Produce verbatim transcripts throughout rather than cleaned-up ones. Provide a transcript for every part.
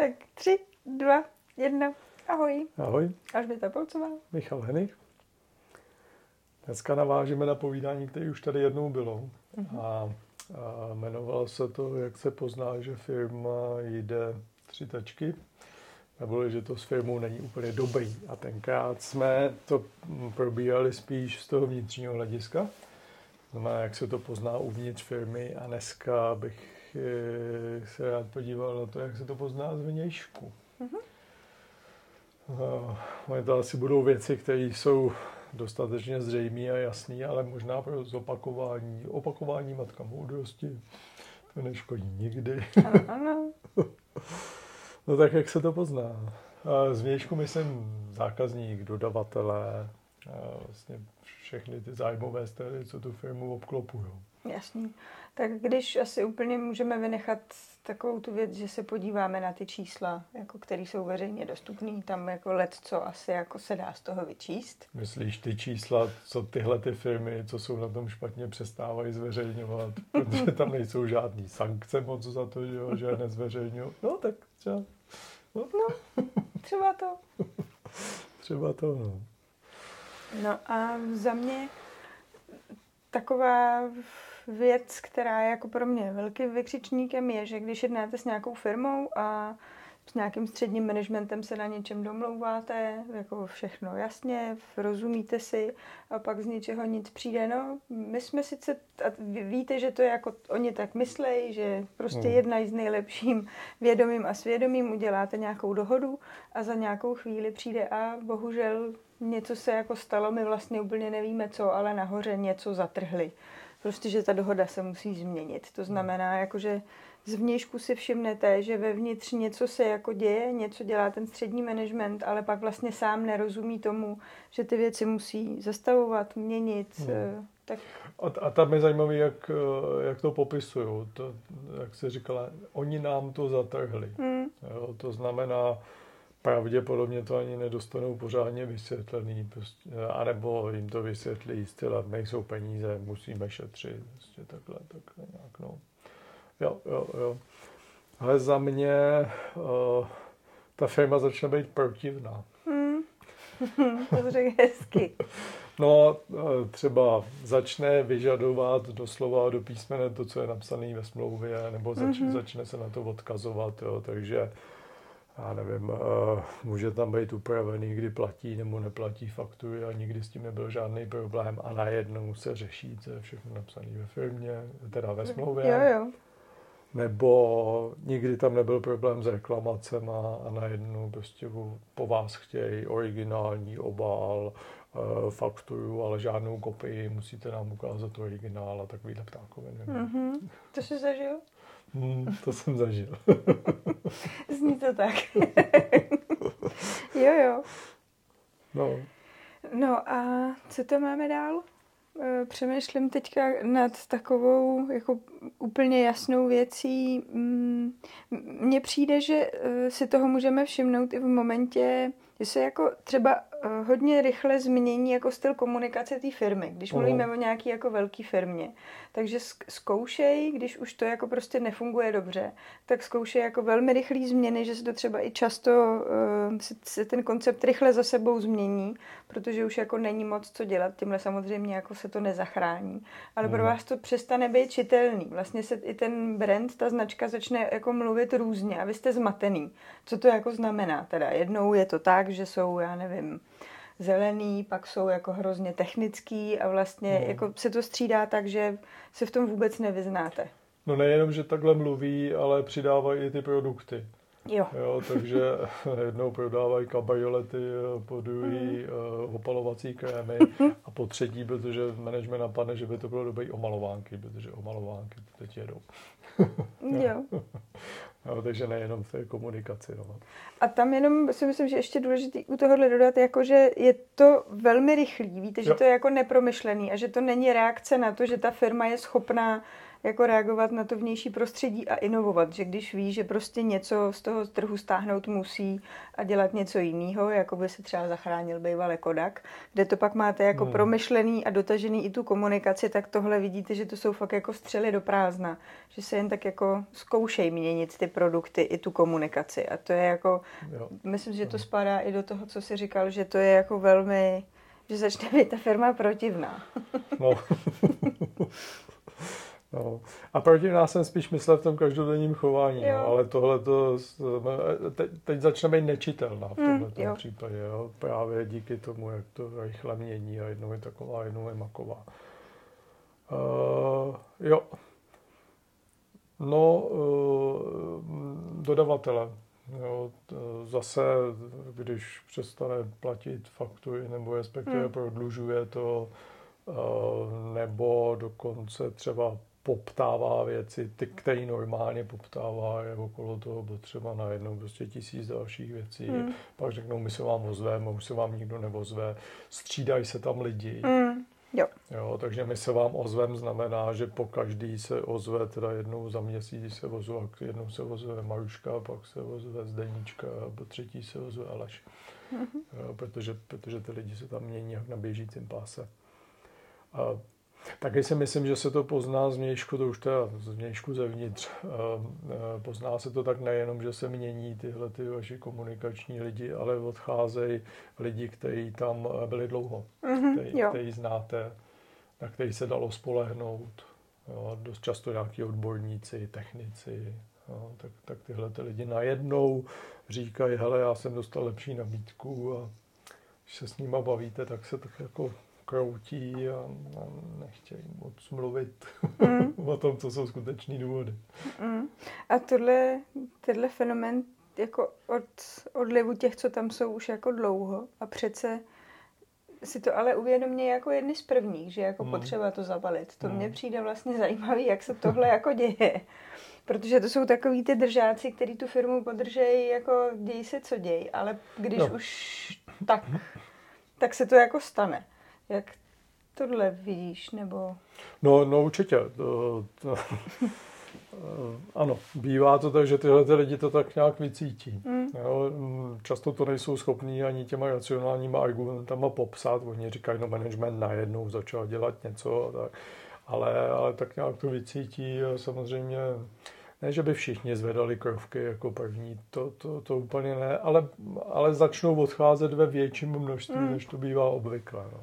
Tak tři, dva, jedna, ahoj. Ahoj. Alžběta Polcová. Michal Henich. Dneska navážeme na povídání, které už tady jednou bylo. Uh-huh. A, a jmenovalo se to, jak se pozná, že firma jde tři tačky. Nebo že to s firmou není úplně dobrý. A tenkrát jsme to probírali spíš z toho vnitřního hlediska. Znamená, jak se to pozná uvnitř firmy. A dneska bych se rád podíval na to, jak se to pozná z vnějšku. Mm-hmm. No, to asi budou věci, které jsou dostatečně zřejmé a jasné, ale možná pro zopakování. Opakování matka moudrosti. To neškodí nikdy. Ano, ano. No tak jak se to pozná? Z vnějšku myslím zákazník, dodavatelé, vlastně všechny ty zájmové strany, co tu firmu obklopují. Jasný. Tak když asi úplně můžeme vynechat takovou tu věc, že se podíváme na ty čísla, jako které jsou veřejně dostupné, tam jako lecco asi jako se dá z toho vyčíst. Myslíš ty čísla, co tyhle ty firmy, co jsou na tom špatně, přestávají zveřejňovat, protože tam nejsou žádný sankce moc za to, že, jo, že nezveřejňují. No tak třeba. No, no třeba to. Třeba to, no. No a za mě taková věc, která je jako pro mě velkým vykřičníkem, je, že když jednáte s nějakou firmou a s nějakým středním managementem se na něčem domlouváte, jako všechno jasně, rozumíte si a pak z něčeho nic přijde. No, my jsme sice, a víte, že to je jako, oni tak myslejí, že prostě hmm. jednají s nejlepším vědomím a svědomím, uděláte nějakou dohodu a za nějakou chvíli přijde a bohužel něco se jako stalo, my vlastně úplně nevíme co, ale nahoře něco zatrhli. Prostě, že ta dohoda se musí změnit. To znamená, jakože z vnějšku si všimnete, že vevnitř něco se jako děje, něco dělá ten střední management, ale pak vlastně sám nerozumí tomu, že ty věci musí zastavovat, měnit. Hmm. Tak. A, a tam je zajímavé, jak, jak to popisují. To, jak se říkala, oni nám to zatrhli. Hmm. Jo, to znamená, pravděpodobně to ani nedostanou pořádně vysvětlený, prostě, anebo jim to vysvětlí styla, nejsou peníze, musíme šetřit, prostě takhle, takhle nějak, no. Jo, jo, jo. Ale za mě uh, ta firma začne být protivná. Hmm. To řekl hezky. No, třeba začne vyžadovat doslova do písmene to, co je napsané ve smlouvě, nebo zač, mm-hmm. začne se na to odkazovat, jo, takže já nevím, může tam být upravený, kdy platí nebo neplatí faktury a nikdy s tím nebyl žádný problém a najednou se řeší, co je všechno napsané ve firmě, teda ve smlouvě. Jo, jo. Nebo nikdy tam nebyl problém s reklamacema a najednou prostě po vás chtějí originální obal, fakturu, ale žádnou kopii, musíte nám ukázat originál a takovýhle ptákoviny. Mm-hmm. To jsi zažil? Hmm, to jsem zažil. Zní to tak. Jo, jo. No. No a co to máme dál? Přemýšlím teďka nad takovou jako úplně jasnou věcí. Mně přijde, že si toho můžeme všimnout i v momentě, že se jako třeba hodně rychle změní jako styl komunikace té firmy, když mluvíme uhum. o nějaký jako velký firmě. Takže zkoušej, když už to jako prostě nefunguje dobře, tak zkoušej jako velmi rychlé změny, že se to třeba i často se ten koncept rychle za sebou změní, protože už jako není moc co dělat, tímhle samozřejmě jako se to nezachrání. Ale uhum. pro vás to přestane být čitelný. Vlastně se i ten brand, ta značka začne jako mluvit různě a vy jste zmatený. Co to jako znamená teda? Jednou je to tak, že jsou, já nevím, zelený, pak jsou jako hrozně technický a vlastně no. jako se to střídá tak, že se v tom vůbec nevyznáte. No nejenom, že takhle mluví, ale přidávají i ty produkty. Jo. jo takže jednou prodávají kabriolety, po druhý mm. opalovací krémy a po třetí, protože management napadne, že by to bylo dobré, omalovánky, protože omalovánky teď jedou. Jo. No, takže nejenom v té komunikaci. No. A tam jenom si myslím, že ještě důležité u tohohle dodat, jako, že je to velmi rychlý, víte, jo. že to je jako nepromyšlený a že to není reakce na to, že ta firma je schopná jako reagovat na to vnější prostředí a inovovat, že když ví, že prostě něco z toho trhu stáhnout musí a dělat něco jiného, jako by se třeba zachránil bývalý Kodak, kde to pak máte jako no. promyšlený a dotažený i tu komunikaci, tak tohle vidíte, že to jsou fakt jako střely do prázdna, že se jen tak jako zkoušej měnit ty produkty i tu komunikaci a to je jako, jo. myslím, že to spadá i do toho, co jsi říkal, že to je jako velmi, že začne být ta firma protivná. No. No. A protivná jsem spíš myslel v tom každodenním chování, no, ale tohleto, teď, teď začne být nečitelná v tomhletom mm, případě, jo? Právě díky tomu, jak to rychle mění a jednou je taková, jednou je maková. Uh, jo. No, uh, dodavatele. Jo, zase, když přestane platit faktury nebo respektive hmm. prodlužuje to, nebo dokonce třeba poptává věci, ty, které normálně poptává, je okolo toho potřeba najednou prostě tisíc dalších věcí, hmm. pak řeknou, my se vám ozveme, už se vám nikdo neozve, střídají se tam lidi. Hmm. Jo. Jo, takže my se vám ozvem znamená, že po každý se ozve, teda jednou za měsíc se ozve, jednou se ozve Maruška, pak se ozve Zdeníčka, a po třetí se ozve Aleš. Mm-hmm. Jo, protože, protože ty lidi se tam mění jak na běžícím páse. A taky si myslím, že se to pozná zvnějšku, to už teda zvnějšku zevnitř. A, a pozná se to tak nejenom, že se mění tyhle ty vaši komunikační lidi, ale odcházejí lidi, kteří tam byli dlouho, mm-hmm, kteří znáte, na který se dalo spolehnout. Jo, dost často nějaký odborníci, technici, jo, tak, tak tyhle ty lidi najednou říkají, hele, já jsem dostal lepší nabídku a když se s nima bavíte, tak se tak jako... kroutí a, a nechtějí moc mluvit mm. o tom, co jsou skutečný důvody. Mm. A tohle, tenhle fenomén jako od odlivu těch, co tam jsou už jako dlouho a přece si to ale uvědomě jako jedny z prvních, že jako mm. potřeba to zabalit. To mm. mně přijde vlastně zajímavý, jak se tohle jako děje. Protože to jsou takový ty držáci, který tu firmu podržejí, jako děj se, co děj, ale když no. už tak, tak se to jako stane. Jak tohle vidíš, nebo... No, no určitě. To, to, ano, bývá to tak, že tyhle ty lidi to tak nějak vycítí. Mm. Jo, často to nejsou schopní ani těma racionálníma argumentama popsat. Oni říkají, no management najednou začal dělat něco a tak. Ale, ale tak nějak to vycítí a samozřejmě... Ne, že by všichni zvedali krovky jako první, to, to, to úplně ne, ale, ale začnou odcházet ve větším množství, mm. než to bývá obvykle. No.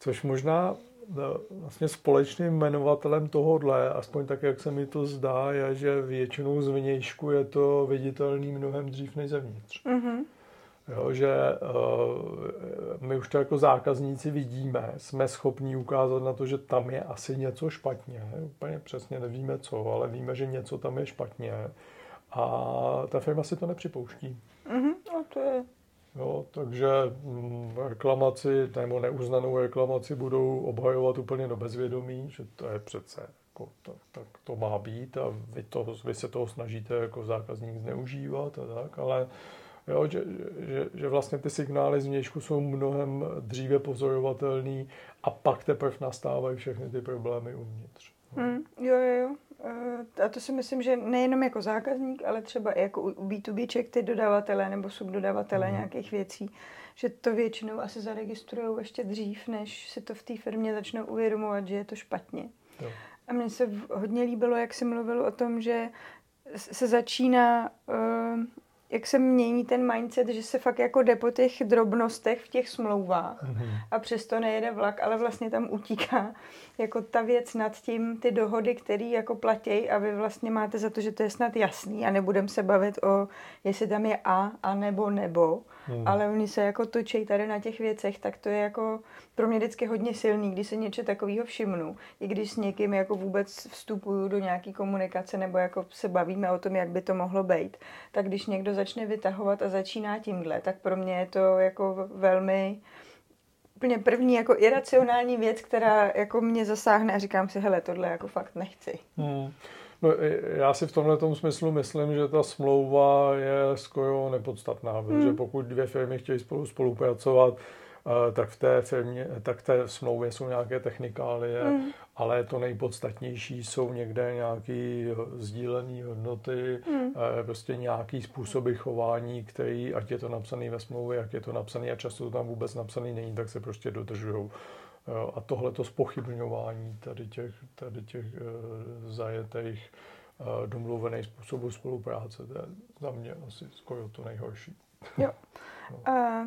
Což možná no, vlastně společným jmenovatelem tohodle, aspoň tak, jak se mi to zdá, je, že většinou zvnějšku je to viditelný mnohem dřív než zevnitř. Mm-hmm. Jo, že uh, my už to jako zákazníci vidíme, jsme schopní ukázat na to, že tam je asi něco špatně, úplně přesně nevíme co, ale víme, že něco tam je špatně a ta firma si to nepřipouští. Mm-hmm, a to je... Jo, takže reklamaci nebo neuznanou reklamaci budou obhajovat úplně do bezvědomí, že to je přece, jako, tak, tak to má být a vy, to, vy se toho snažíte jako zákazník zneužívat a tak, ale jo, že, že, že vlastně ty signály zvnějšku jsou mnohem dříve pozorovatelný a pak teprve nastávají všechny ty problémy uvnitř. Hmm, jo, jo, jo. A to si myslím, že nejenom jako zákazník, ale třeba i jako u bé dvě béček ty dodavatele nebo subdodavatele hmm. nějakých věcí, že to většinou asi zaregistrujou ještě dřív, než si to v té firmě začnou uvědomovat, že je to špatně. Jo. A mně se hodně líbilo, jak jsi mluvil o tom, že se začíná... Uh, jak se mění ten mindset, že se fakt jako jde po těch drobnostech v těch smlouvách mm-hmm. a přesto nejede vlak, ale vlastně tam utíká jako ta věc nad tím, ty dohody, které jako platí a vy vlastně máte za to, že to je snad jasný a nebudeme se bavit o, jestli tam je a, a nebo, nebo, mm. ale oni se jako točí tady na těch věcech, tak to je jako pro mě vždycky hodně silný, když se něče takového všimnu, i když s někým jako vůbec vstupuju do nějaký komunikace nebo jako se bavíme o tom, jak by to mohlo být, tak když někdo začne vytahovat a začíná tímhle, tak pro mě je to jako velmi úplně první jako iracionální věc, která jako mě zasáhne a říkám si, hele, tohle jako fakt nechci. Hmm. No, já si v tomhletom smyslu myslím, že ta smlouva je skoro nepodstatná, hmm. protože pokud dvě firmy chtějí spolu spolupracovat, tak v té firmě, tak té smlouvě jsou nějaké technikálie, mm. ale to nejpodstatnější jsou někde nějaké sdílené hodnoty, mm. prostě nějaký způsoby chování, který, ať je to napsané ve smlouvě, jak je to napsané a často to tam vůbec napsané není, tak se prostě dodržujou. A tohleto zpochybňování tady těch, tady těch zajetých domluvených způsobů spolupráce, to je za mě asi skoro to nejhorší. Jo. No. A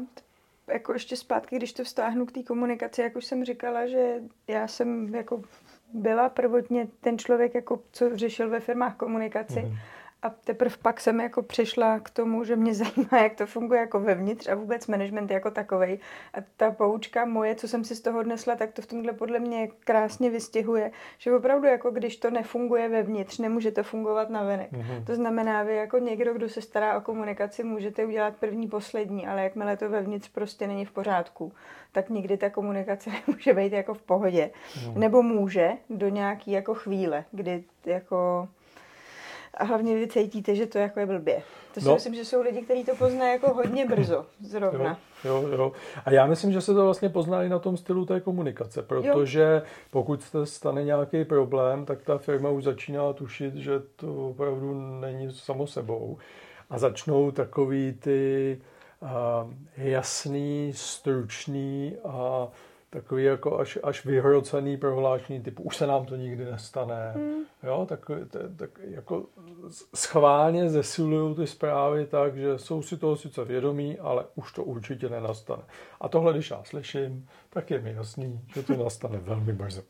jako ještě zpátky, když to vztáhnu k té komunikaci, jak už jsem říkala, že já jsem jako byla prvotně ten člověk, jako co řešil ve firmách komunikaci mm. a teprve pak jsem jako přišla k tomu, že mě zajímá, jak to funguje jako vevnitř a vůbec management jako takovej. A ta poučka moje, co jsem si z toho odnesla, tak to v tomhle podle mě krásně vystihuje, že opravdu jako když to nefunguje vevnitř, nemůže to fungovat navenek. Mm-hmm. To znamená, vy jako někdo, kdo se stará o komunikaci, můžete udělat první, poslední, ale jakmile to vevnitř prostě není v pořádku, tak nikdy ta komunikace nemůže být jako v pohodě. Mm. Nebo může do nějaký jako chvíle, kdy jako... A hlavně vy cítíte, že to jako je blbě. To si no. myslím, že jsou lidi, kteří to poznají jako hodně brzo zrovna. Jo, jo, jo. A já myslím, že se to vlastně pozná i na tom stylu té komunikace, protože jo. pokud se stane nějaký problém, tak ta firma už začíná tušit, že to opravdu není samo sebou. A začnou takový ty uh, jasný, stručný a takový jako až, až vyhrocený prohlášení typu, už se nám to nikdy nestane. Hmm. Jo, tak, tak jako schválně zesilují ty zprávy tak, že jsou si toho sice vědomí, ale už to určitě nenastane. A tohle, když já slyším, tak je mi jasný, že to nastane velmi brzo.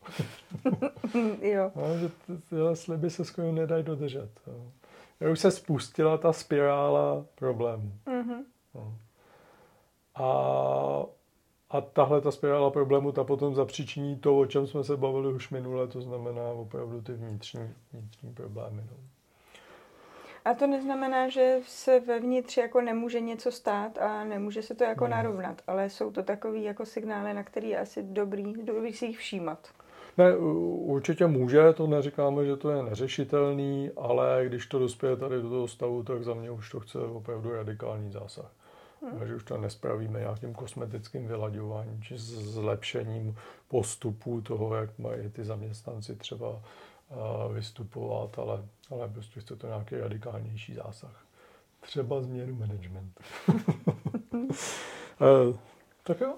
Jo. No, že tyhle sliby se skoro nedají dodržet. Jo. Já už se spustila ta spirála problémů. Mm-hmm. No. A A tahle ta spirála problému, ta potom zapříčiní to, o čem jsme se bavili už minule, to znamená opravdu ty vnitřní, vnitřní problémy. No. A to neznamená, že se vevnitř jako nemůže něco stát a nemůže se to jako no. narovnat, ale jsou to takový jako signály, na který je asi dobrý, dobrý si jich všímat. Ne, určitě může, to neříkáme, že to je neřešitelný, ale když to dospěje tady do toho stavu, tak za mě už to chce opravdu radikální zásah. Hmm. Že už to nespravíme nějakým kosmetickým vylaďováním či zlepšením postupu toho, jak mají ty zaměstnanci třeba vystupovat, ale, ale prostě chce to nějaký radikálnější zásah. Třeba změnu managementu. Tak jo.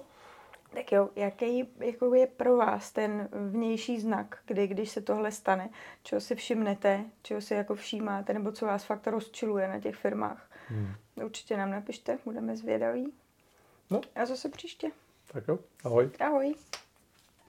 Tak jo, jaký jako je pro vás ten vnější znak, kdy, když se tohle stane, čeho si všimnete, čeho si jako všímáte, nebo co vás fakt rozčiluje na těch firmách? Hmm. Určitě nám napište, budeme zvědaví. No. A zase příště. Tak jo, ahoj. Ahoj.